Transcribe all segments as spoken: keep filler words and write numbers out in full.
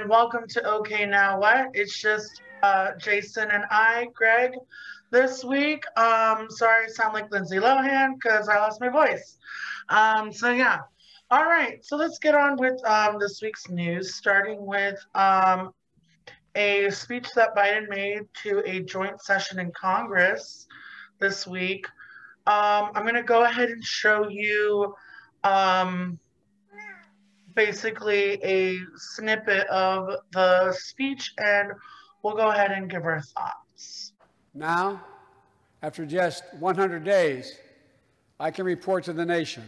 and welcome to Okay Now What. It's just uh, Jason and I, Greg, this week. Um, sorry, I sound like Lindsay Lohan because I lost my voice. Um, so yeah. All right, so let's get on with um, this week's news, starting with um, a speech that Biden made to a joint session in Congress this week. Um, I'm going to go ahead and show you um, basically a snippet of the speech, and we'll go ahead and give our thoughts. Now, after just one hundred days, I can report to the nation,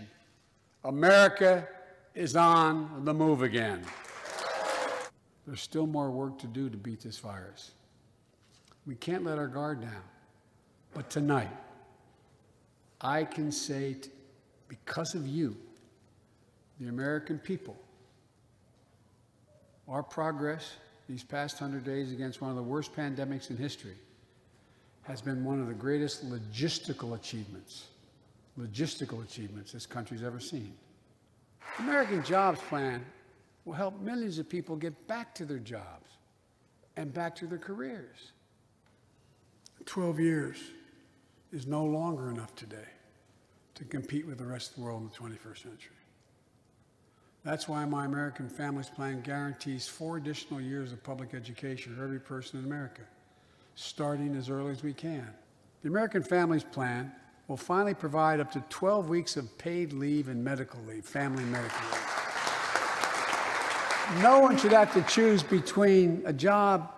America is on the move again. There's still more work to do to beat this virus. We can't let our guard down. But tonight, I can say, t- because of you, the American people, our progress these past one hundred days against one of the worst pandemics in history has been one of the greatest logistical achievements, logistical achievements this country's ever seen. The American Jobs Plan will help millions of people get back to their jobs and back to their careers. twelve years is no longer enough today to compete with the rest of the world in the twenty-first century. That's why my American Families Plan guarantees four additional years of public education for every person in America, starting as early as we can. The American Families Plan will finally provide up to twelve weeks of paid leave and medical leave, family medical leave. No one should have to choose between a job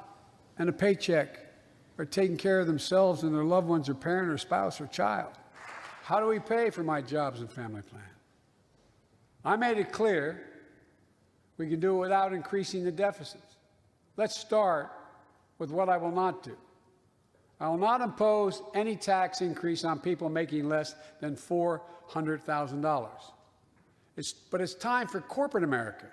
and a paycheck or taking care of themselves and their loved ones or parent or spouse or child. How do we pay for my jobs and family plan? I made it clear we can do it without increasing the deficits. Let's start with what I will not do. I will not impose any tax increase on people making less than four hundred thousand dollars. It's, but it's time for corporate America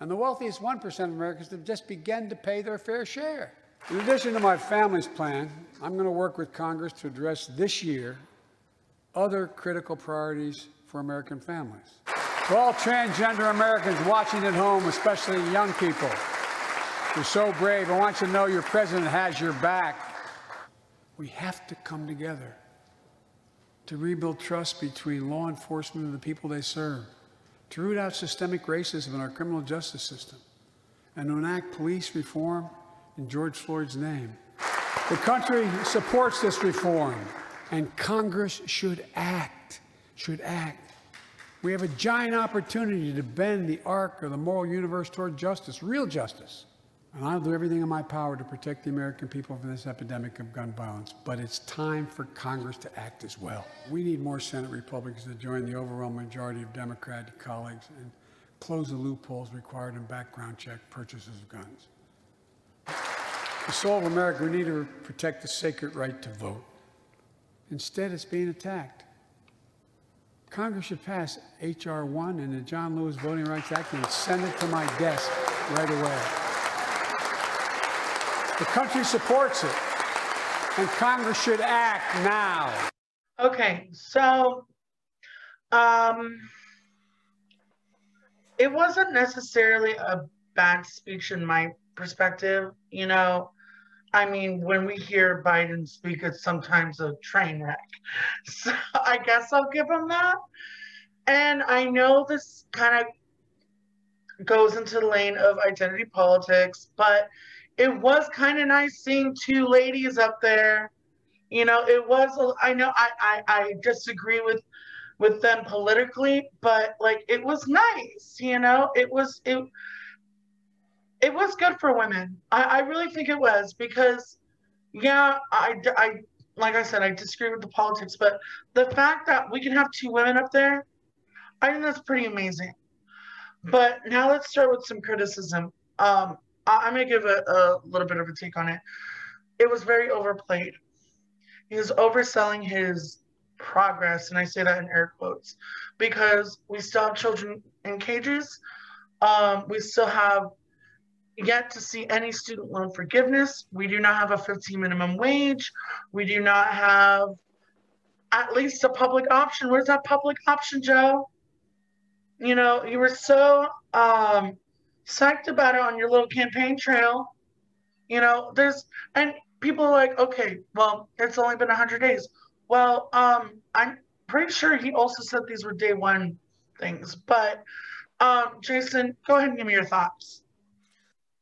and the wealthiest one percent of Americans have just begun to pay their fair share. In addition to my family's plan, I'm going to work with Congress to address this year other critical priorities for American families. For all transgender Americans watching at home, especially young people, you're so brave. I want you to know your president has your back. We have to come together to rebuild trust between law enforcement and the people they serve, to root out systemic racism in our criminal justice system, and to enact police reform in George Floyd's name. The country supports this reform, and Congress should act, should act. We have a giant opportunity to bend the arc of the moral universe toward justice, real justice. And I'll do everything in my power to protect the American people from this epidemic of gun violence, but it's time for Congress to act as well. We need more Senate Republicans to join the overwhelming majority of Democratic colleagues and close the loopholes required in background check purchases of guns. The soul of America, we need to protect the sacred right to vote. Instead, it's being attacked. Congress should pass H R one and the John Lewis Voting Rights Act and send it to my desk right away. The country supports it, and Congress should act now. Okay, so um, it wasn't necessarily a bad speech in my perspective. You know, I mean, when we hear Biden speak, it's sometimes a train wreck. So I guess I'll give him that. And I know this kind of goes into the lane of identity politics, but it was kind of nice seeing two ladies up there. You know, it was, I know I, I, I disagree with with them politically, but like it was nice, you know, it was, it, it was good for women. I, I really think it was because, yeah, I, I, like I said, I disagree with the politics, but the fact that we can have two women up there, I think that's pretty amazing. But now let's start with some criticism. Um, I'm going to give a, a little bit of a take on it. It was very overplayed. He was overselling his progress, and I say that in air quotes, because we still have children in cages. Um, we still have yet to see any student loan forgiveness. We do not have a fifteen minimum wage. We do not have at least a public option. Where's that public option, Joe? You know, you were so... Um, psyched about it on your little campaign trail. You know, there's, and people are like, okay, well, it's only been one hundred days. Well, um, I'm pretty sure he also said these were day one things. But, um, Jason, go ahead and give me your thoughts.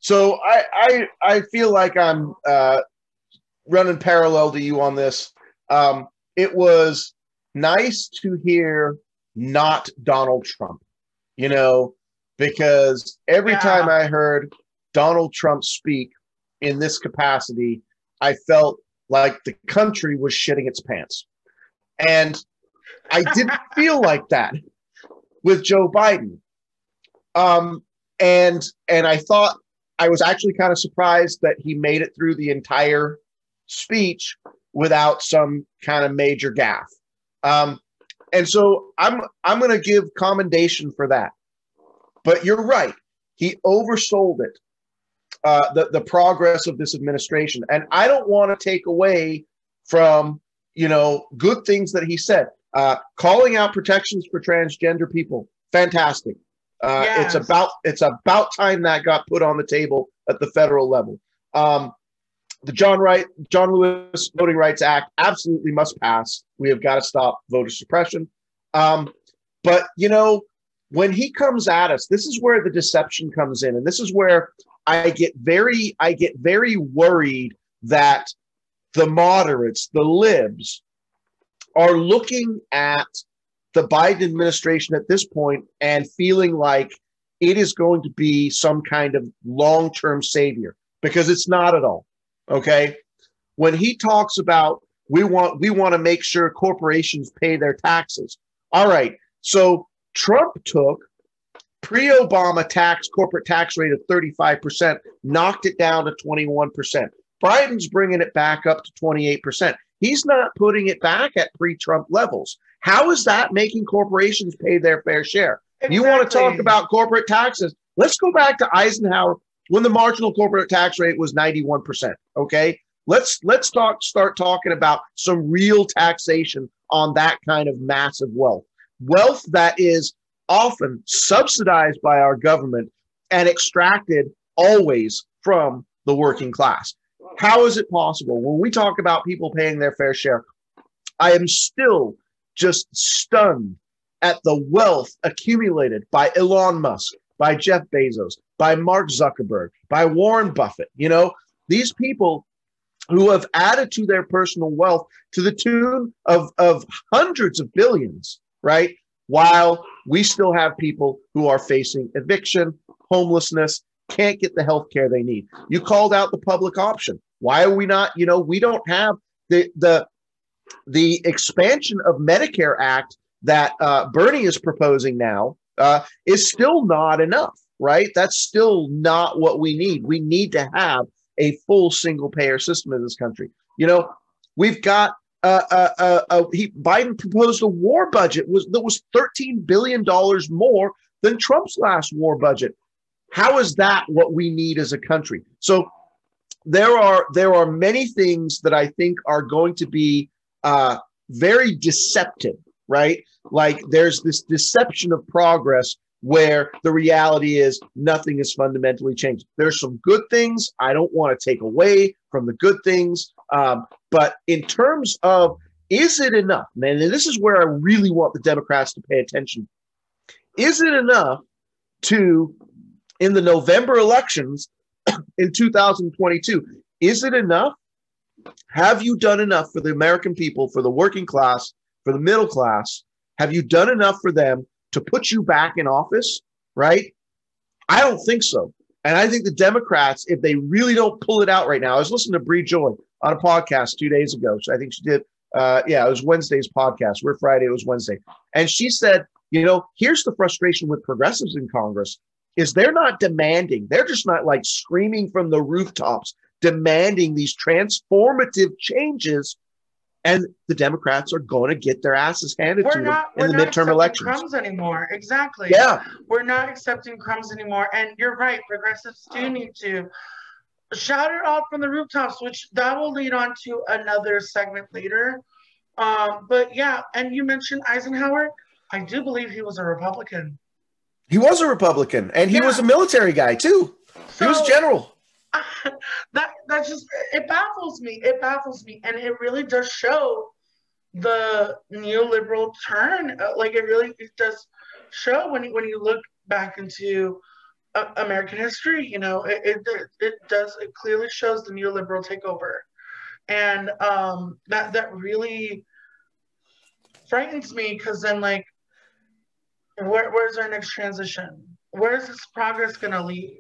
So I, I, I feel like I'm uh, running parallel to you on this. Um, it was nice to hear not Donald Trump, you know, because every yeah. time I heard Donald Trump speak in this capacity, I felt like the country was shitting its pants. And I didn't feel like that with Joe Biden. Um, and, and I thought I was actually kind of surprised that he made it through the entire speech without some kind of major gaffe. Um, and so I'm, I'm going to give commendation for that. But you're right. He oversold it. Uh, the, the progress of this administration. And I don't want to take away from, you know, good things that he said. Uh, calling out protections for transgender people. Fantastic. Uh, yes. It's about it's about time that got put on the table at the federal level. Um, the John, right, John Lewis Voting Rights Act absolutely must pass. We have got to stop voter suppression. Um, but, you know, when he comes at us, this is where the deception comes in. And this is where I get very, I get very worried that the moderates, the libs, are looking at the Biden administration at this point and feeling like it is going to be some kind of long-term savior, because it's not at all. Okay, when he talks about we want, we want to make sure corporations pay their taxes. All right, so Trump took pre-Obama tax, corporate tax rate of thirty-five percent, knocked it down to twenty-one percent. Biden's bringing it back up to twenty-eight percent. He's not putting it back at pre-Trump levels. How is that making corporations pay their fair share? Exactly. You want to talk about corporate taxes? Let's go back to Eisenhower when the marginal corporate tax rate was ninety-one percent. Okay, let's let's talk start talking about some real taxation on that kind of massive wealth, wealth that is often subsidized by our government and extracted always from the working class. How is it possible? When we talk about people paying their fair share, I am still just stunned at the wealth accumulated by Elon Musk, by Jeff Bezos, by Mark Zuckerberg, by Warren Buffett. You know, these people who have added to their personal wealth to the tune of, of hundreds of billions, right? While we still have people who are facing eviction, homelessness, can't get the health care they need. You called out the public option. Why are we not, you know, we don't have the the, the expansion of Medicare Act that uh, Bernie is proposing now uh, is still not enough, right? That's still not what we need. We need to have a full single payer system in this country. You know, we've got Uh, uh, uh, uh, he, Biden proposed a war budget was, that was thirteen billion dollars more than Trump's last war budget. How is that what we need as a country? So there are there are many things that I think are going to be uh, very deceptive, right? Like there's this deception of progress where the reality is nothing has fundamentally changed. There's some good things. I don't want to take away from the good things. Um, but in terms of, is it enough? Man, and this is where I really want the Democrats to pay attention. Is it enough to, in the November elections in two thousand twenty-two, is it enough? Have you done enough for the American people, for the working class, for the middle class? Have you done enough for them to put you back in office, right? I don't think so. And I think the Democrats, if they really don't pull it out right now, I was listening to Bree Joy on a podcast two days ago. So I think she did. Uh, yeah, it was Wednesday's podcast. We're Friday. It was Wednesday. And she said, you know, here's the frustration with progressives in Congress is they're not demanding. They're just not like screaming from the rooftops, demanding these transformative changes. And the Democrats are going to get their asses handed we're to not, them in the midterm elections. We're not accepting crumbs anymore. Exactly. Yeah. We're not accepting crumbs anymore. And you're right. Progressives do need to shout it out from the rooftops, which that will lead on to another segment later. Um, but yeah, and you mentioned Eisenhower. I do believe he was a Republican. He was a Republican, and he yeah. was a military guy too. So, he was general. Uh, that that just it baffles me. It baffles me, and it really does show the neoliberal turn. Uh, like it really it does show when you, when you look back into uh, American history. You know, it, it it does it clearly shows the neoliberal takeover, and um, that that really frightens me because then like. Where, where's our next transition? Where's this progress going to lead?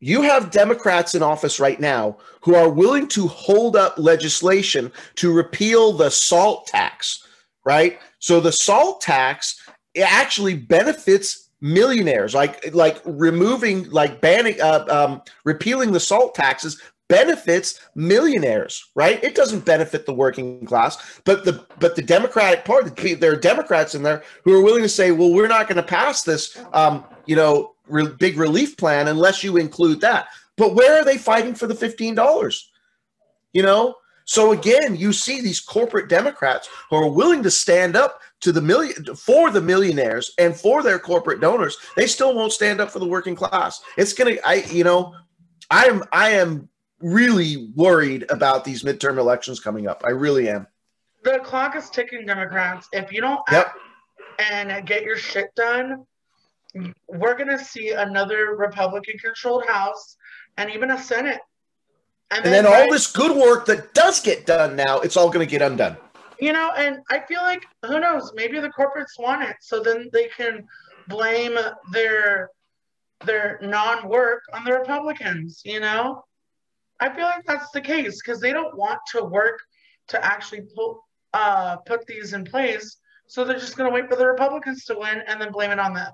You have Democrats in office right now who are willing to hold up legislation to repeal the salt tax, right? So the salt tax actually benefits millionaires, like like removing, like banning, uh, um, repealing the salt taxes benefits millionaires, right? It doesn't benefit the working class, but the but the Democratic Party, there are Democrats in there who are willing to say, well, we're not going to pass this, um, you know, re- big relief plan unless you include that. But where are they fighting for the fifteen dollars? You know, so again, you see these corporate Democrats who are willing to stand up to the million for the millionaires and for their corporate donors. They still won't stand up for the working class. It's going to, I, you know, I am, I am. really worried about these midterm elections coming up. I really am. The clock is ticking, Democrats. If you don't yep. act and get your shit done, we're going to see another Republican-controlled House and even a Senate. And, and then, then all right, this good work that does get done now, it's all going to get undone. You know, and I feel like, who knows, maybe the corporates want it, so then they can blame their their non-work on the Republicans, you know? I feel like that's the case because they don't want to work to actually put, uh, put these in place. So they're just going to wait for the Republicans to win and then blame it on them.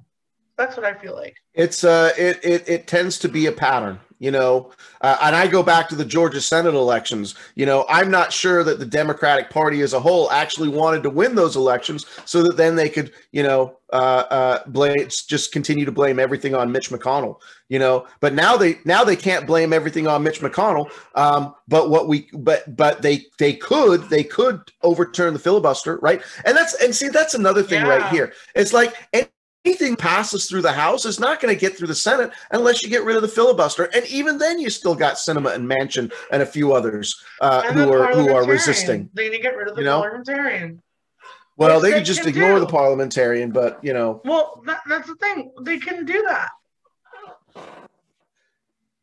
That's what I feel like. It's uh, it, it, it tends to be a pattern, you know, uh, and I go back to the Georgia Senate elections. You know, I'm not sure that the Democratic Party as a whole actually wanted to win those elections so that then they could, you know, uh, uh, blame, just continue to blame everything on Mitch McConnell, you know, but now they now they can't blame everything on Mitch McConnell. Um, but what we but but they they could they could overturn the filibuster. Right. And that's and see, that's another thing yeah. right here. It's like it, anything passes through the House is not going to get through the Senate unless you get rid of the filibuster, and even then, you still got Sinema and Manchin and a few others uh, who are who are resisting. They need to get rid of the you know? parliamentarian. Well, Which they, they could just ignore do. the parliamentarian, but you know. Well, that, that's the thing; they can do that.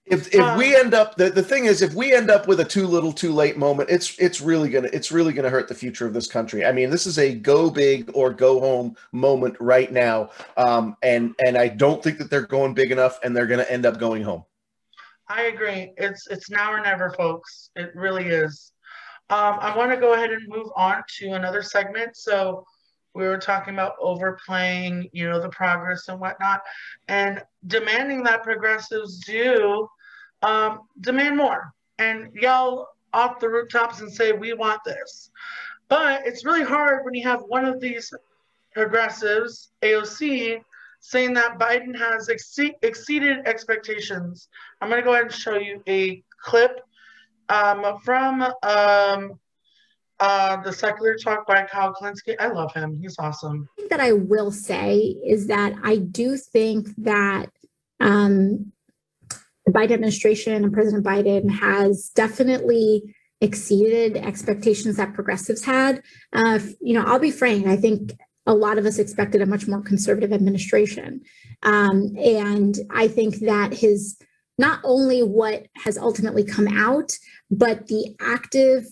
If if um, we end up the, the thing is, if we end up with a too little, too late moment, it's it's really gonna it's really gonna hurt the future of this country. I mean, this is a go big or go home moment right now, um, and and I don't think that they're going big enough, and they're gonna end up going home. I agree. It's it's now or never, folks. It really is. Um, I want to go ahead and move on to another segment. So we were talking about overplaying, you know, the progress and whatnot, and demanding that progressives do. Um, demand more and yell off the rooftops and say, we want this. But it's really hard when you have one of these progressives, A O C, saying that Biden has exceed, exceeded expectations. I'm going to go ahead and show you a clip um, from um, uh, the Secular Talk by Kyle Kulinski. I love him. He's awesome. The thing that I will say is that I do think that um, the Biden administration and President Biden has definitely exceeded expectations that progressives had. Uh, you know, I'll be frank, I think a lot of us expected a much more conservative administration. Um, and I think that his, not only what has ultimately come out, but the active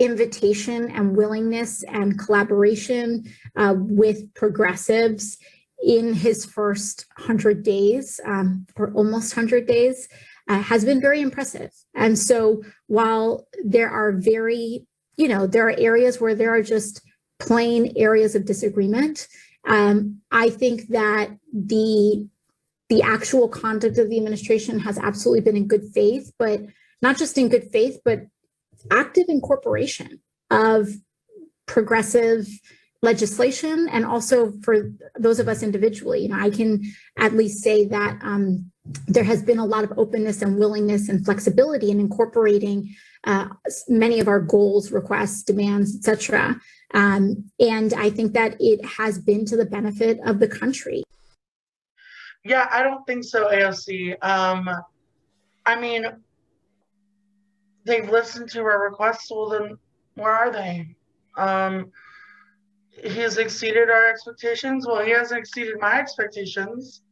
invitation and willingness and collaboration uh, with progressives in his first one hundred days, um, or almost one hundred days, uh, has been very impressive. And so while there are very, you know, there are areas where there are just plain areas of disagreement, um, I think that the the actual conduct of the administration has absolutely been in good faith, but not just in good faith, but active incorporation of progressive legislation, and also for those of us individually. You know, I can at least say that um, there has been a lot of openness and willingness and flexibility in incorporating uh, many of our goals, requests, demands, et cetera. Um, and I think that it has been to the benefit of the country. Yeah, I don't think so, A O C. Um, I mean, they've listened to our requests. Well, then where are they? Um, he's exceeded our expectations. Well, he hasn't exceeded my expectations.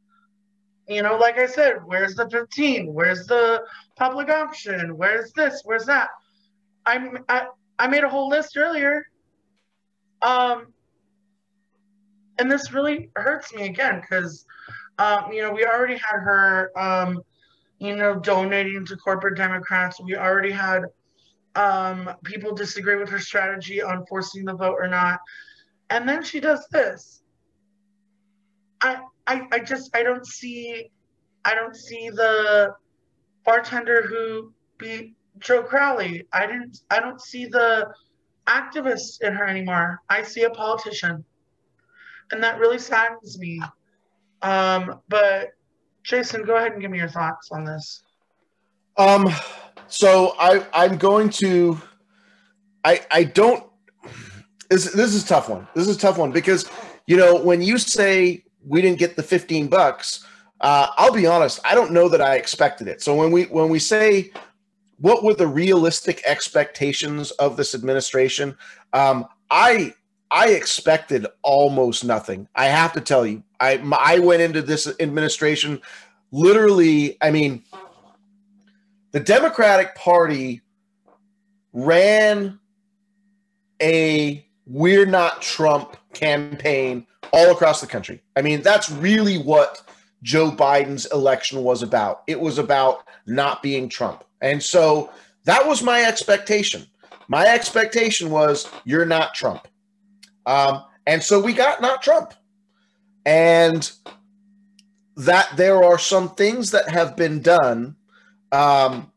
You know, like I said, where's the fifteen? Where's the public option? Where's this? Where's that? I'm, I I made a whole list earlier. Um, and this really hurts me again because, um, you know, we already had her, um, you know, donating to corporate Democrats. We already had um, people disagree with her strategy on forcing the vote or not. And then she does this. I I, I just, I don't see, I don't see the bartender who beat Joe Crowley. I didn't, I don't see the activist in her anymore. I see a politician. And that really saddens me. Um, but Jason, go ahead and give me your thoughts on this. Um, so I, I'm going to, I, I don't, this, this is a tough one. This is a tough one because, you know, when you say we didn't get the fifteen bucks, uh, I'll be honest, I don't know that I expected it. So when we, when we say, what were the realistic expectations of this administration? Um, I, I expected almost nothing. I have to tell you, I, my, I went into this administration literally, I mean, the Democratic Party ran a "We're not Trump" campaign all across the country. I mean, that's really what Joe Biden's election was about. It was about not being Trump. And so that was my expectation. My expectation was you're not Trump. Um, and so we got not Trump, and that there are some things that have been done um,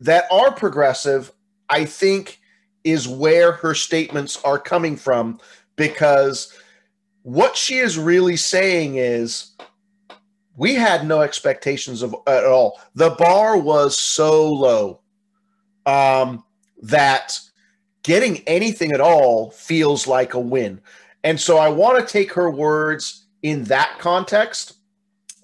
that are progressive, I think is where her statements are coming from, because what she is really saying is we had no expectations of, at all. The bar was so low um, that getting anything at all feels like a win. And so I want to take her words in that context.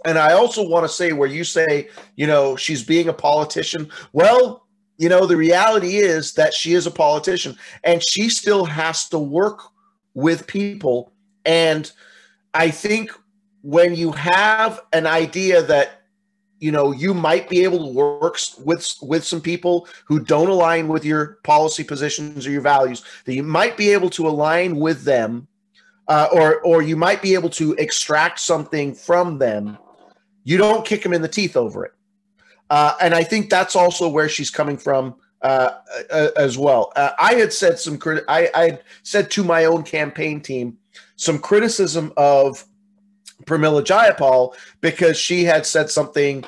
And I also want to say where you say, you know, she's being a politician. Well, you know, the reality is that she is a politician and she still has to work with people. And I think when you have an idea that, you know, you might be able to work with, with some people who don't align with your policy positions or your values, that you might be able to align with them uh, or, or you might be able to extract something from them. You don't kick them in the teeth over it. Uh, and I think that's also where she's coming from uh, uh, as well. Uh, I had said some, crit- I, I had said to my own campaign team, some criticism of Pramila Jayapal because she had said something.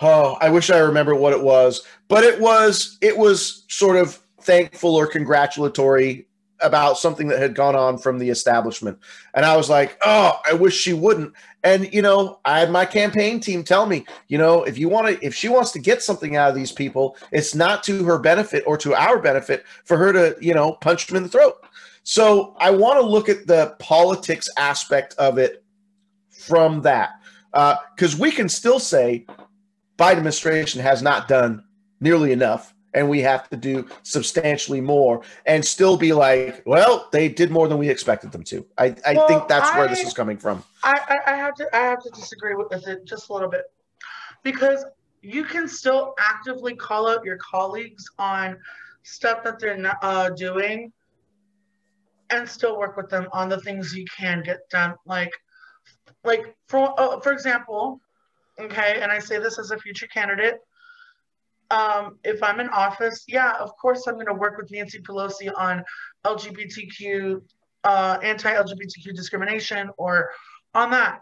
Oh, I wish I remember what it was, but it was it was sort of thankful or congratulatory about something that had gone on from the establishment. And I was like, oh, I wish she wouldn't. And, you know, I had my campaign team tell me, you know, if you want to, if she wants to get something out of these people, it's not to her benefit or to our benefit for her to, you know, punch them in the throat. So I want to look at the politics aspect of it from that, because uh, we can still say Biden administration has not done nearly enough and we have to do substantially more and still be like, well, they did more than we expected them to. I, I well, think that's I, where this is coming from. I, I, I have to I have to disagree with it just a little bit, because you can still actively call out your colleagues on stuff that they're not uh, doing and still work with them on the things you can get done. Like, Like, for uh, for example, okay, and I say this as a future candidate, um, if I'm in office, yeah, of course I'm going to work with Nancy Pelosi on L G B T Q, uh, anti-L G B T Q discrimination or on that.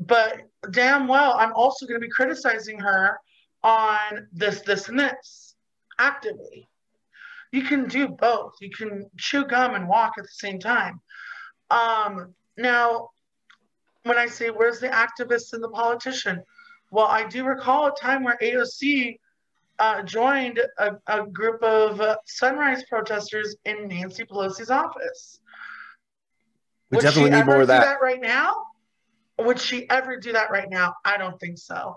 But damn well, I'm also going to be criticizing her on this, this, and this actively. You can do both. You can chew gum and walk at the same time. Um, now... When I say, where's the activist and the politician? Well, I do recall a time where A O C uh, joined a, a group of uh, Sunrise protesters in Nancy Pelosi's office. We Would definitely she need ever more of that. Do that right now? Would she ever do that right now? I don't think so.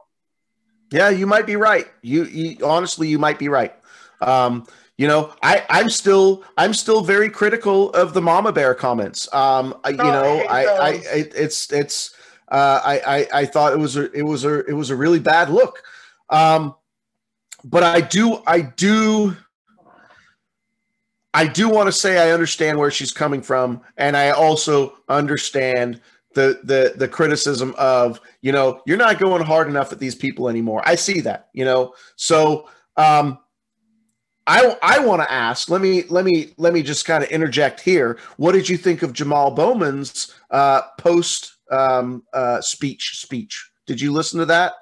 Yeah, you might be right. You, you honestly, you might be right. Um, you know, I, I'm still, I'm still very critical of the mama bear comments. Um, I, you oh, know, I, I, I, it's, it's, uh, I, I, I thought it was, a, it was a, it was a really bad look. Um, but I do, I do, I do want to say I understand where she's coming from, and I also understand the the the criticism of, you know, you're not going hard enough at these people anymore. I see that, you know. So um, I I want to ask. Let me let me let me just kind of interject here. What did you think of Jamal Bowman's uh, post um, uh, speech? Speech? Did you listen to that?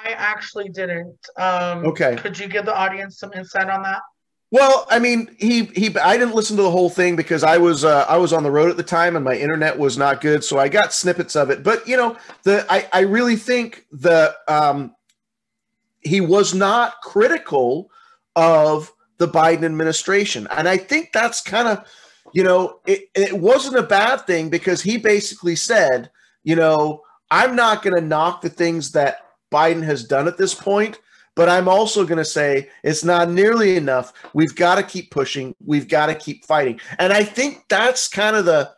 I actually didn't. Um, okay. Could you give the audience some insight on that? Well, I mean, he, he, I didn't listen to the whole thing because I was, uh, I was on the road at the time and my internet was not good. So I got snippets of it, but you know, the, I, I really think the, um, he was not critical of the Biden administration. And I think that's kind of, you know, it, it wasn't a bad thing, because he basically said, you know, I'm not going to knock the things that Biden has done at this point, but I'm also going to say it's not nearly enough. We've got to keep pushing. We've got to keep fighting. And I think that's kind of the,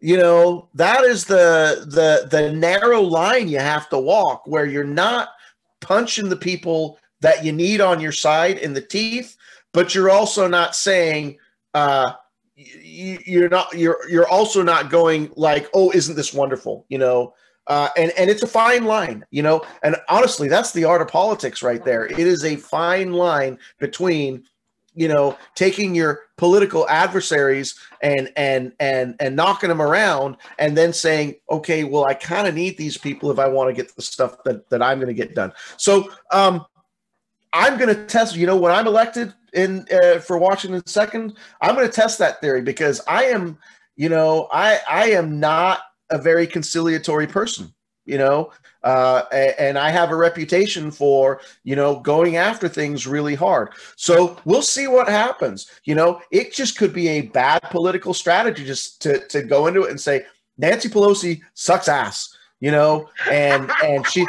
you know, that is the the the narrow line you have to walk, where you're not punching the people that you need on your side in the teeth, but you're also not saying uh, you, you're not you're you're also not going like, oh, isn't this wonderful, you know. Uh, and, and it's a fine line, you know, and honestly, that's the art of politics right there. It is a fine line between, you know, taking your political adversaries and, and, and, and knocking them around, and then saying, okay, well, I kind of need these people if I want to get the stuff that, that I'm going to get done. So um, I'm going to test, you know, when I'm elected in uh, for Washington second, I'm going to test that theory, because I am, you know, I, I am not a very conciliatory person, you know, uh, and, and I have a reputation for, you know, going after things really hard. So we'll see what happens. You know, it just could be a bad political strategy just to, to go into it and say, Nancy Pelosi sucks ass, you know, and, and she,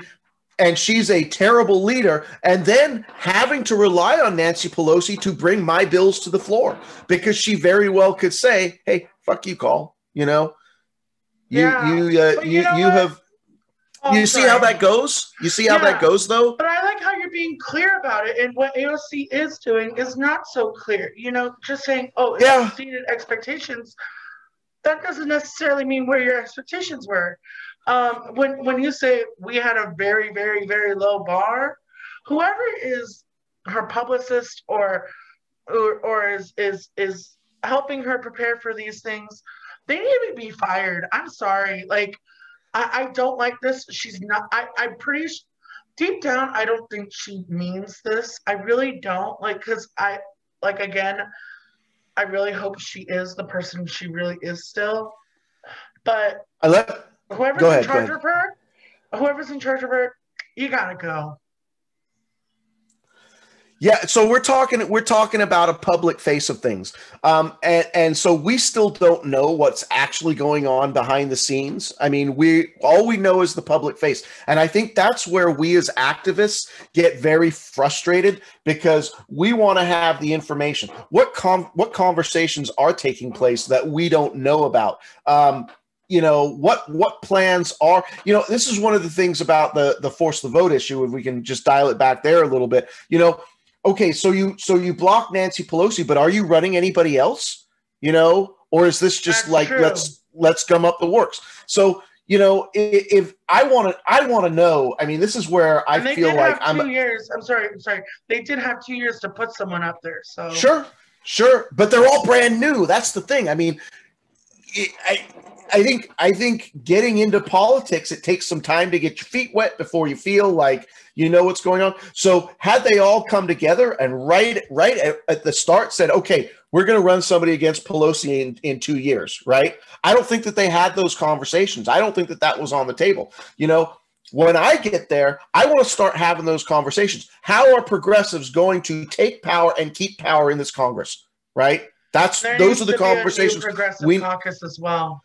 and she's a terrible leader. And then having to rely on Nancy Pelosi to bring my bills to the floor, because she very well could say, hey, fuck you, Call, you know. You, yeah. you, uh, you, you, know you have, oh, you sorry. see how that goes? You see how yeah. that goes though? But I like how you're being clear about it. And what A O C is doing is not so clear, you know, just saying, oh, it yeah. exceeded expectations. That doesn't necessarily mean where your expectations were. Um, when, when you say we had a very, very, very low bar, whoever is her publicist or, or, or is, is, is helping her prepare for these things, they need to be fired. I'm sorry. Like, I, I don't like this. She's not, I, I'm pretty, deep down, I don't think she means this. I really don't. Like, because I, like, again, I really hope she is the person she really is still. But I love, whoever's go ahead, in charge go ahead. of her, whoever's in charge of her, you got to go. Yeah, so we're talking we're talking about a public face of things, um, and and so we still don't know what's actually going on behind the scenes. I mean, we all we know is the public face, and I think that's where we as activists get very frustrated, because we want to have the information. What com- what conversations are taking place that we don't know about? Um, You know, what what plans are, you know, this is one of the things about the the force the vote issue, if we can just dial it back there a little bit. You know, okay, so you so you block Nancy Pelosi, but are you running anybody else? You know, or is this just That's like true. let's let's gum up the works? So, you know, if, if I want to I want to know, I mean, this is where I and they feel did like have I'm two years. I'm sorry, I'm sorry. They did have two years to put someone up there. So Sure. Sure, but they're all brand new. That's the thing. I mean, it, I I think I think getting into politics, it takes some time to get your feet wet before you feel like you know what's going on. So had they all come together and right right at, at the start said, okay, we're going to run somebody against Pelosi in, in two years, right? I don't think that they had those conversations. I don't think that that was on the table. You know, when I get there, I want to start having those conversations. How are progressives going to take power and keep power in this Congress, right? That's there those are the conversations. Progressive we, caucus as well.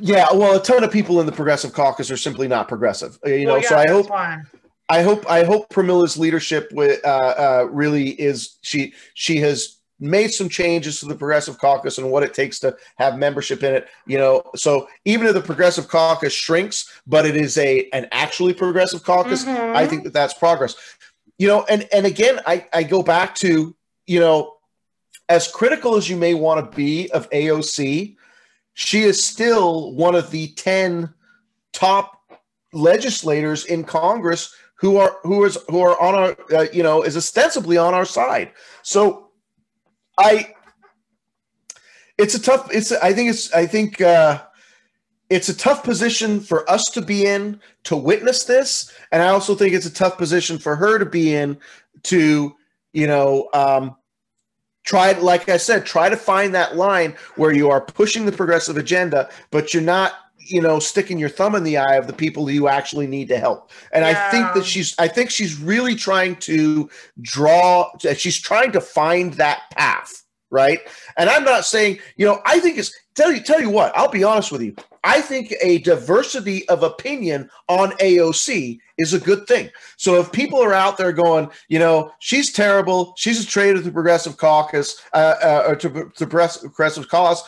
Yeah, well, a ton of people in the progressive caucus are simply not progressive. You know, well, yeah, so I hope fine. I hope I hope Pramila's leadership with, uh, uh, really is she she has made some changes to the progressive caucus and what it takes to have membership in it. You know, so even if the progressive caucus shrinks, but it is a an actually progressive caucus, mm-hmm. I think that that's progress. You know, and and again, I I go back to, you know, as critical as you may want to be of A O C, she is still one of the ten top legislators in Congress who are who is who are on our uh, you know is ostensibly on our side. So I, it's a tough, it's, I think it's, I think uh, it's a tough position for us to be in to witness this. And I also think it's a tough position for her to be in to, you know, um, try, like I said, try to find that line where you are pushing the progressive agenda, but you're not, you know, sticking your thumb in the eye of the people you actually need to help. And yeah. I think that she's, I think she's really trying to draw, she's trying to find that path. Right. And I'm not saying, you know, I think it's tell you, tell you what, I'll be honest with you. I think a diversity of opinion on A O C is a good thing. So if people are out there going, you know, she's terrible, she's a traitor to the progressive caucus, uh, uh, or to the progressive cause,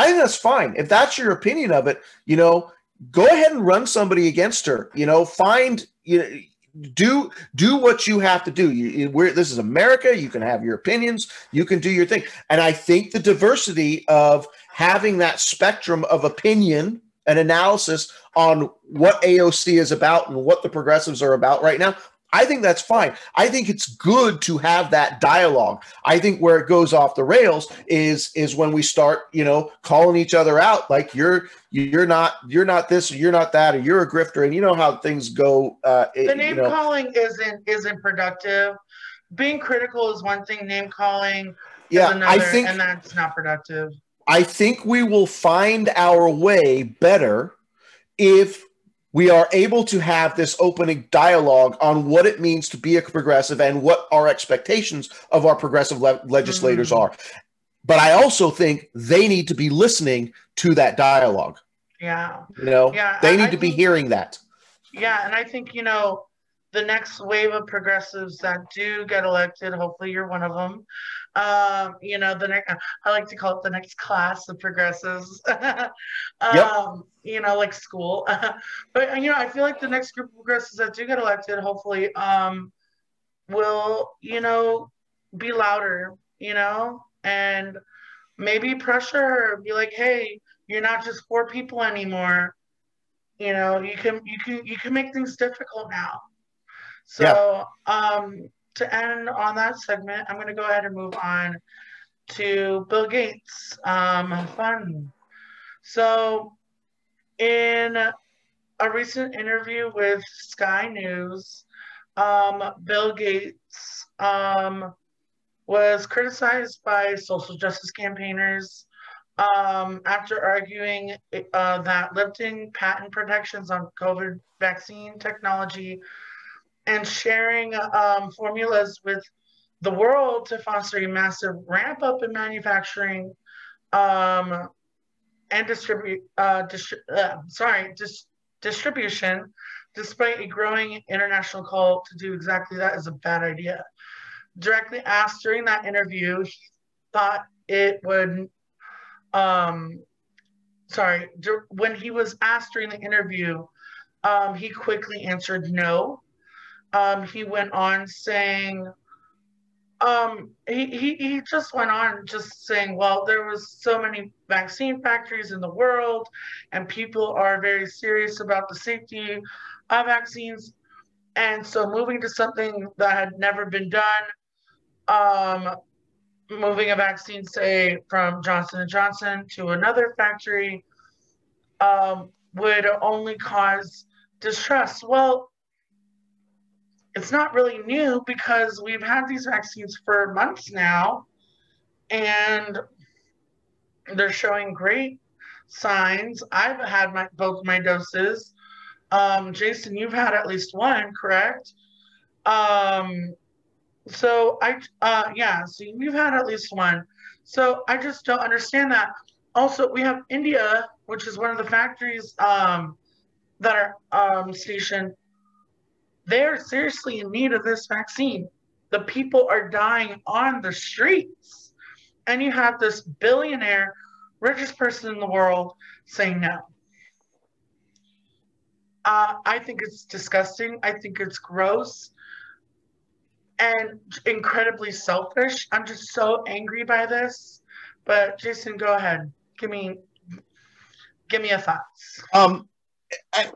I think that's fine. If that's your opinion of it, you know, go ahead and run somebody against her. You know, find, you know, do do what you have to do. You, you, we're, this is America. You can have your opinions. You can do your thing. And I think the diversity of having that spectrum of opinion and analysis on what A O C is about and what the progressives are about right now, I think that's fine. I think it's good to have that dialogue. I think where it goes off the rails is is when we start, you know, calling each other out, like you're you're not you're not this or you're not that or you're a grifter, and you know how things go. Uh, the name you know. calling isn't isn't productive. Being critical is one thing. Name calling yeah, is another, I think, and that's not productive. I think we will find our way better if we are able to have this opening dialogue on what it means to be a progressive and what our expectations of our progressive le- legislators mm-hmm. are. But I also think they need to be listening to that dialogue. Yeah. You know, yeah. they need I, I to be think, hearing that. Yeah. And I think, you know, the next wave of progressives that do get elected, hopefully you're one of them. Um, you know, the next, I like to call it the next class of progressives, um, yep. you know, like school. But, you know, I feel like the next group of progressives that do get elected, hopefully, um, will, you know, be louder, you know, and maybe pressure her, be like, hey, you're not just poor people anymore. You know, you can, you can, you can make things difficult now. So, yeah. um, to end on that segment, I'm going to go ahead and move on to Bill Gates. Um, fun. So in a recent interview with Sky News, um, Bill Gates um, was criticized by social justice campaigners um, after arguing uh, that lifting patent protections on COVID vaccine technology and sharing um, formulas with the world to foster a massive ramp up in manufacturing um, and distribute, uh, distri- uh, sorry, dis- distribution, despite a growing international call to do exactly that, is a bad idea. Directly asked during that interview, he thought it would, um, sorry, di- when he was asked during the interview, um, he quickly answered no. Um, he went on saying, um, he, he, he just went on just saying, well, there was so many vaccine factories in the world and people are very serious about the safety of vaccines. And so moving to something that had never been done, um, moving a vaccine, say, from Johnson and Johnson to another factory um, would only cause distrust. Well, it's not really new because we've had these vaccines for months now and they're showing great signs. I've had my, both my doses. Um, Jason, you've had at least one, correct? Um, so I, uh, yeah, so you've had at least one. So I just don't understand that. Also, we have India, which is one of the factories um, that are um, stationed. They're seriously in need of this vaccine. The people are dying on the streets. And you have this billionaire, richest person in the world saying no. Uh, I think it's disgusting. I think it's gross and incredibly selfish. I'm just so angry by this. But Jason, go ahead. Give me, give me a thought. Um, I,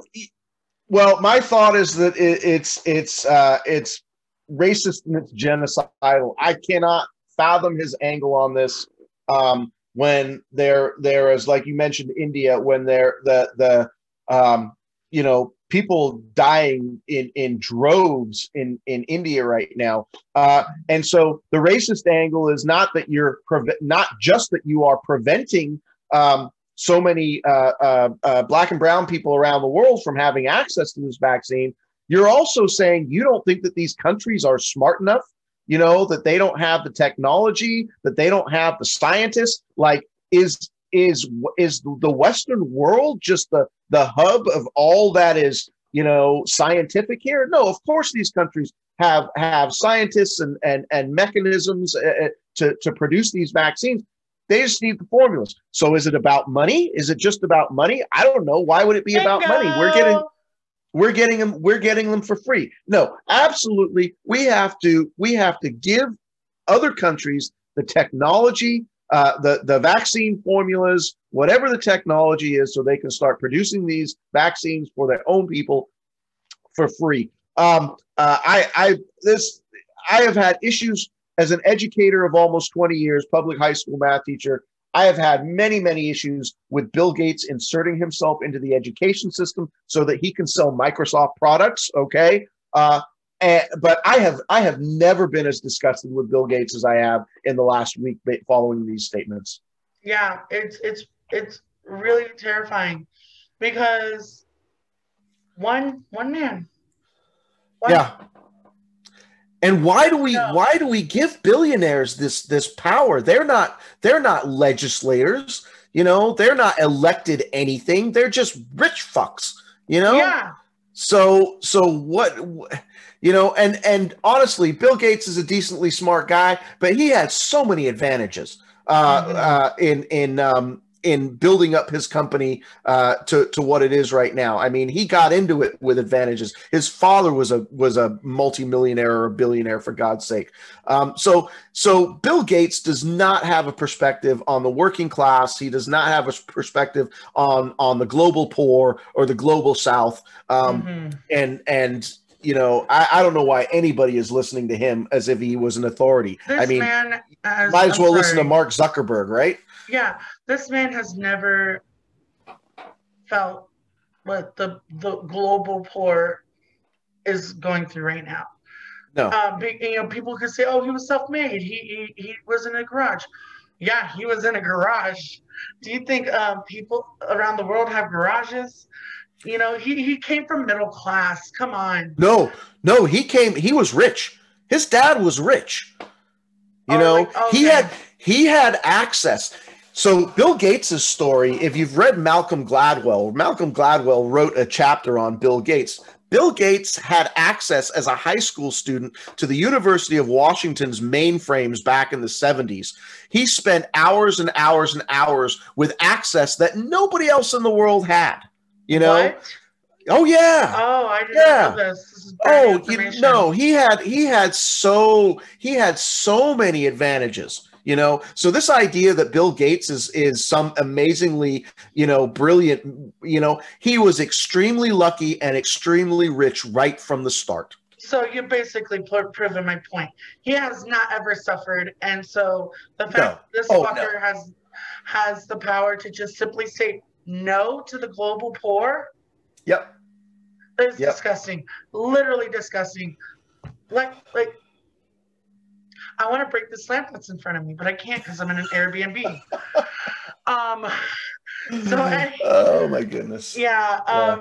well, my thought is that it, it's it's uh, it's racist and it's genocidal. I cannot fathom his angle on this. Um, when there there is, like you mentioned, India, when there the the um. you know, people dying in, in droves in, in India right now. Uh, and so the racist angle is not that you're, pre- not just that you are preventing um, so many uh, uh, uh, black and brown people around the world from having access to this vaccine. You're also saying you don't think that these countries are smart enough, you know, that they don't have the technology, that they don't have the scientists. Like, is is is the Western world just the, the hub of all that is, you know, scientific here? No, of course these countries have have scientists and and, and mechanisms uh, to, to produce these vaccines. They just need the formulas. So is it about money? Is it just about money? I don't know. Why would it be about money? We're getting we're getting them we're getting them for free. No, absolutely. We have to we have to give other countries the technology, Uh, the, the vaccine formulas, whatever the technology is, so they can start producing these vaccines for their own people for free. Um, uh, I, I, this, I have had issues as an educator of almost twenty years, public high school math teacher. I have had many, many issues with Bill Gates inserting himself into the education system so that he can sell Microsoft products, okay? Uh, And, but I have I have never been as disgusted with Bill Gates as I have in the last week following these statements. Yeah, it's it's it's really terrifying because one one man. One, yeah. And why do we no. why do we give billionaires this this power? They're not they're not legislators, you know. They're not elected anything. They're just rich fucks, you know. Yeah. So so what? You know, and and honestly, Bill Gates is a decently smart guy, but he had so many advantages uh, mm-hmm. uh, in in um, in building up his company uh, to to what it is right now. I mean, he got into it with advantages. His father was a was a multimillionaire or a billionaire, for God's sake. Um, so so Bill Gates does not have a perspective on the working class. He does not have a perspective on on the global poor or the global South. Um, mm-hmm. And and. You know, I, I don't know why anybody is listening to him as if he was an authority. This I mean, man has, might as well listen to Mark Zuckerberg, right? Yeah, this man has never felt what the the global poor is going through right now. No, uh, you know, people could say, "Oh, he was self-made. He he he was in a garage." Yeah, he was in a garage. Do you think uh, people around the world have garages? You know, he, he came from middle class. Come on. No, no, he came. He was rich. His dad was rich. You oh, know, like, okay. he had he had access. So Bill Gates' story, if you've read Malcolm Gladwell, Malcolm Gladwell wrote a chapter on Bill Gates. Bill Gates had access as a high school student to the University of Washington's mainframes back in the seventies. He spent hours and hours and hours with access that nobody else in the world had. You know, what? oh yeah, oh I didn't yeah. know this. this is oh you, no, he had he had so he had so many advantages. You know, so this idea that Bill Gates is is some amazingly you know brilliant, you know, he was extremely lucky and extremely rich right from the start. So you're basically proving my point. He has not ever suffered, and so the fact no. that this oh, fucker no. has has the power to just simply say no to the global poor. Yep. It's yep. disgusting. Literally disgusting. Like, like, I want to break this lamp that's in front of me, but I can't because I'm in an Airbnb. um. So I, oh my goodness. Yeah. Um. Yeah.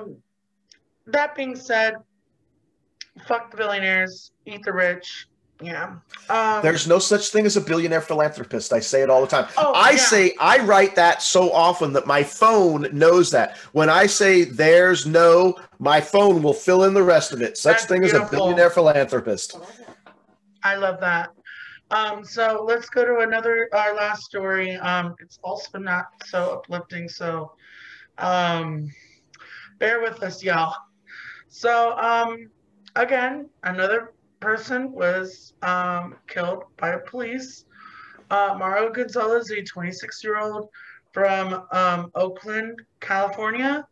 That being said, fuck the billionaires, eat the rich. Yeah. Um, There's no such thing as a billionaire philanthropist. I say it all the time. Oh, I yeah. say I write that so often that my phone knows that. When I say there's no, my phone will fill in the rest of it. Such That's thing beautiful. As a billionaire philanthropist. I love that. Um, so let's go to another, our last story. Um, it's also not so uplifting. So um, bear with us, y'all. So um, again, another person was um, killed by police. Uh, Mario Gonzalez, a twenty-six-year-old from um, Oakland, California,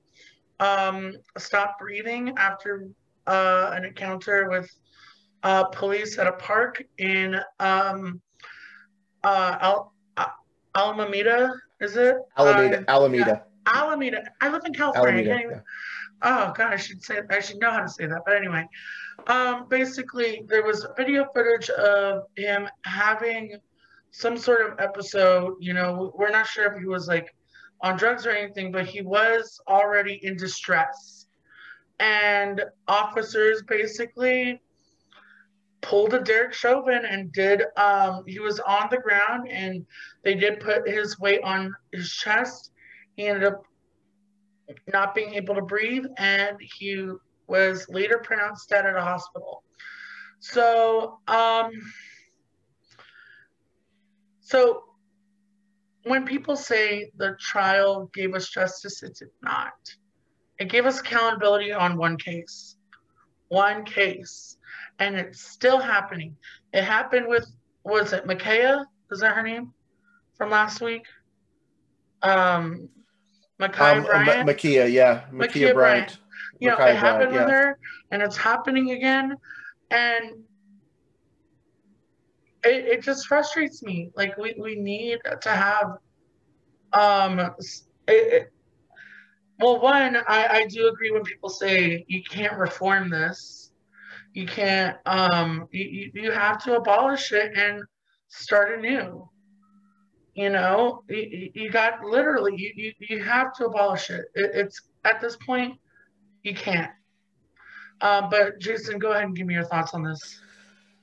um, stopped breathing after uh, an encounter with Uh, police at a park in um, uh, Al Al Alameda, is it? Alameda, um, Alameda. Yeah, Alameda. I live in California. Alameda, I can't even, yeah. Oh God, I should say I should know how to say that. But anyway, um, basically there was video footage of him having some sort of episode. You know, we're not sure if he was like on drugs or anything, but he was already in distress, and officers basically pulled a Derek Chauvin and did, um, he was on the ground and they did put his weight on his chest. He ended up not being able to breathe, and he was later pronounced dead at a hospital. So, um, so when people say the trial gave us justice, it did not. It gave us accountability on one case, one case. And it's still happening. It happened with, was it Ma'Khia? Is that her name from last week? Um, Ma'Khia um, Bryant. Ma Ma'Khia, yeah, Ma'Khia, Ma'Khia Bryant. Bryant. You Ma'Khia know, it Bryant, happened yeah. with her, and it's happening again. And it, it just frustrates me. Like we we need to have, um, it, it, well, one, I I do agree when people say you can't reform this. You can't, um, you, you have to abolish it and start anew. You know, you, you got literally, you, you, you have to abolish it. it. It's at this point, you can't. Uh, but Jason, go ahead and give me your thoughts on this.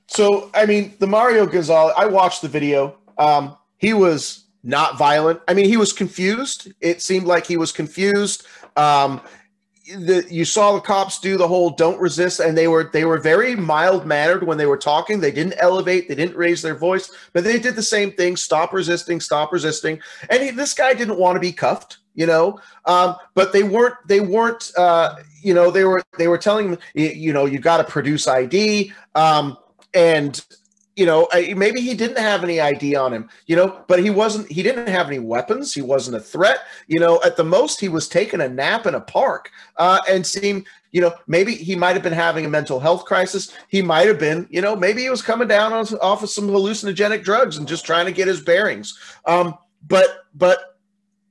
So, I mean, the Mario Gonzalez, I watched the video. Um, he was not violent. I mean, he was confused. It seemed like he was confused. Um, The, you saw the cops do the whole "don't resist," and they were they were very mild mannered when they were talking. They didn't elevate, they didn't raise their voice, but they did the same thing: stop resisting, stop resisting. And he, this guy didn't want to be cuffed, you know. Um, but they weren't they weren't uh, you know they were they were telling him, you, you know, you got to produce I D, um, and you know maybe he didn't have any I D on him, you know, but he wasn't he didn't have any weapons. He wasn't a threat, you know. At the most, he was taking a nap in a park, uh, and seemed, you know, maybe he might have been having a mental health crisis. He might have been, you know, maybe he was coming down on, off of some hallucinogenic drugs and just trying to get his bearings. Um, but but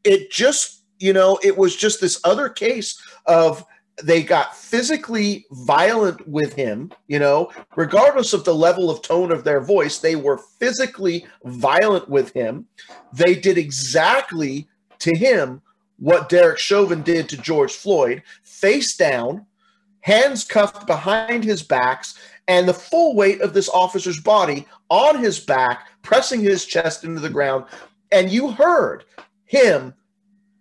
it just, you know, it was just this other case of. They got physically violent with him, you know, regardless of the level of tone of their voice, they were physically violent with him. They did exactly to him what Derek Chauvin did to George Floyd, face down, hands cuffed behind his backs, and the full weight of this officer's body on his back, pressing his chest into the ground. And you heard him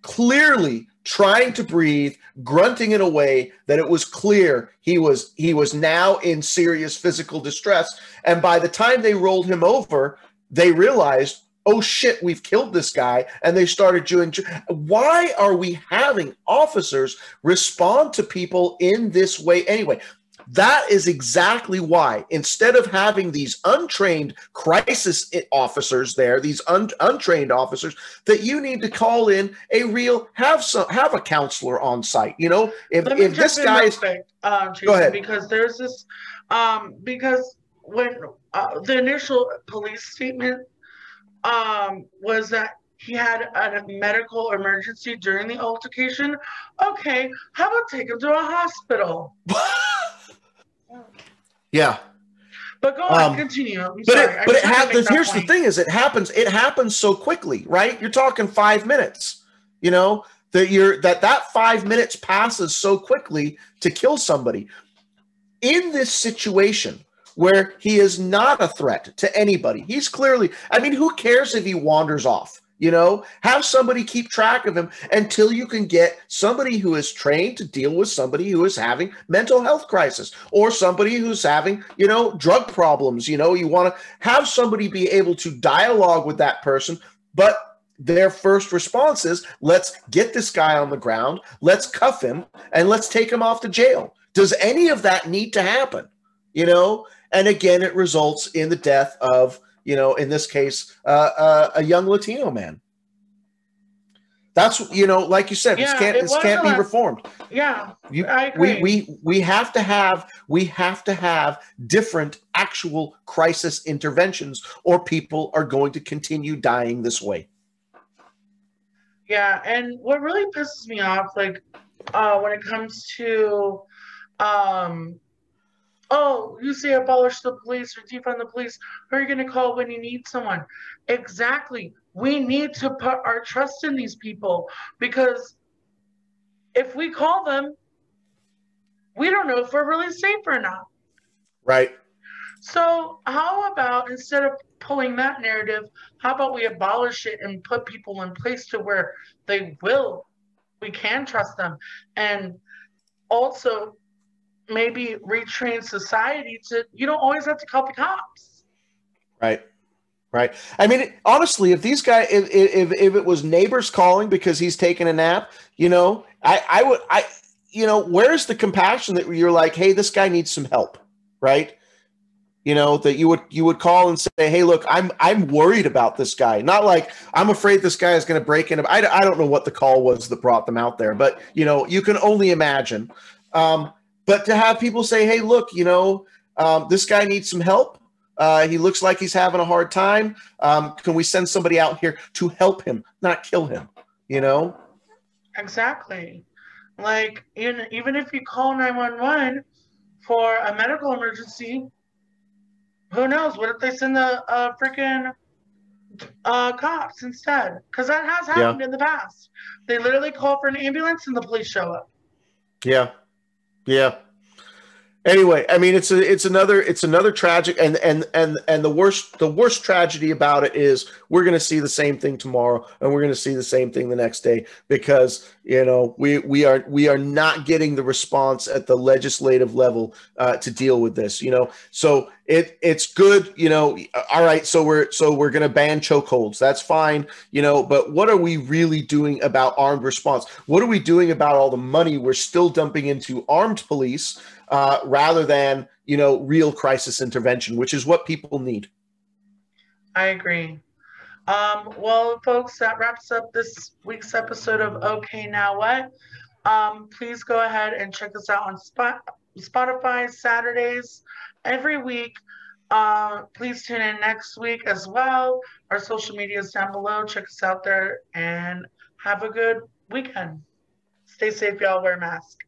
clearly trying to breathe, grunting in a way that it was clear he was he was now in serious physical distress. And by the time they rolled him over, they realized, oh shit, we've killed this guy. And they started doing, why are we having officers respond to people in this way anyway? That is exactly why, instead of having these untrained crisis officers there, these un untrained officers, that you need to call in a real, have some, have a counselor on site. You know, if, if this guy is, uh, Jason, go ahead. Because there's this, um, because when uh, the initial police statement um, was that he had a medical emergency during the altercation. Okay, how about take him to a hospital? Yeah, but go on, um, continue. I'm but sorry. It, but it happens. Here's point. The thing: is it happens? It happens so quickly, right? You're talking five minutes. You know that you're that that five minutes passes so quickly to kill somebody. In this situation, where he is not a threat to anybody. He's clearly, I mean, who cares if he wanders off? You know, have somebody keep track of him until you can get somebody who is trained to deal with somebody who is having mental health crisis or somebody who's having, you know, drug problems. You know, you want to have somebody be able to dialogue with that person, but their first response is, let's get this guy on the ground, let's cuff him, and let's take him off to jail. Does any of that need to happen? You know, and again, it results in the death of, you know, in this case, uh, uh, a young Latino man. That's, you know, like you said, yeah, this can't, this can't be reformed. Yeah, you, I agree. We, we, we have to have, we have to have different actual crisis interventions, or people are going to continue dying this way. Yeah, and what really pisses me off, like, uh, when it comes to, um, oh, you say abolish the police or defund the police. Who are you going to call when you need someone? Exactly. We need to put our trust in these people, because if we call them, we don't know if we're really safe or not. Right. So how about, instead of pulling that narrative, how about we abolish it and put people in place to where they will, we can trust them. And also, maybe retrain society to, you don't always have to call the cops. Right. Right. I mean, honestly, if these guys, if, if, if it was neighbors calling because he's taking a nap, you know, I, I would, I, you know, where's the compassion that you're like, hey, this guy needs some help. Right. You know, that you would, you would call and say, hey, look, I'm, I'm worried about this guy. Not like I'm afraid this guy is going to break in. I, I don't know what the call was that brought them out there, but you know, you can only imagine, um, but to have people say, hey, look, you know, um, this guy needs some help. Uh, he looks like he's having a hard time. Um, can we send somebody out here to help him, not kill him, you know? Exactly. Like, in, even if you call nine one one for a medical emergency, who knows? What if they send the uh, freaking uh, cops instead? Because that has happened yeah. in the past. They literally call for an ambulance and the police show up. Yeah. Yeah. Anyway, I mean, it's a, it's another it's another tragic, and and and and the worst the worst tragedy about it is we're going to see the same thing tomorrow, and we're going to see the same thing the next day, because you know we we are we are not getting the response at the legislative level uh, to deal with this. You know, so it it's good. You know, all right, so we're so we're going to ban chokeholds. That's fine. You know, but what are we really doing about armed response? What are we doing about all the money we're still dumping into armed police? Uh, rather than, you know, real crisis intervention, which is what people need. I agree. Um, well, folks, that wraps up this week's episode of Okay Now What? Um, please go ahead and check us out on Spot Spotify Saturdays every week. Uh, please tune in next week as well. Our social media is down below. Check us out there and have a good weekend. Stay safe, y'all. Wear a mask.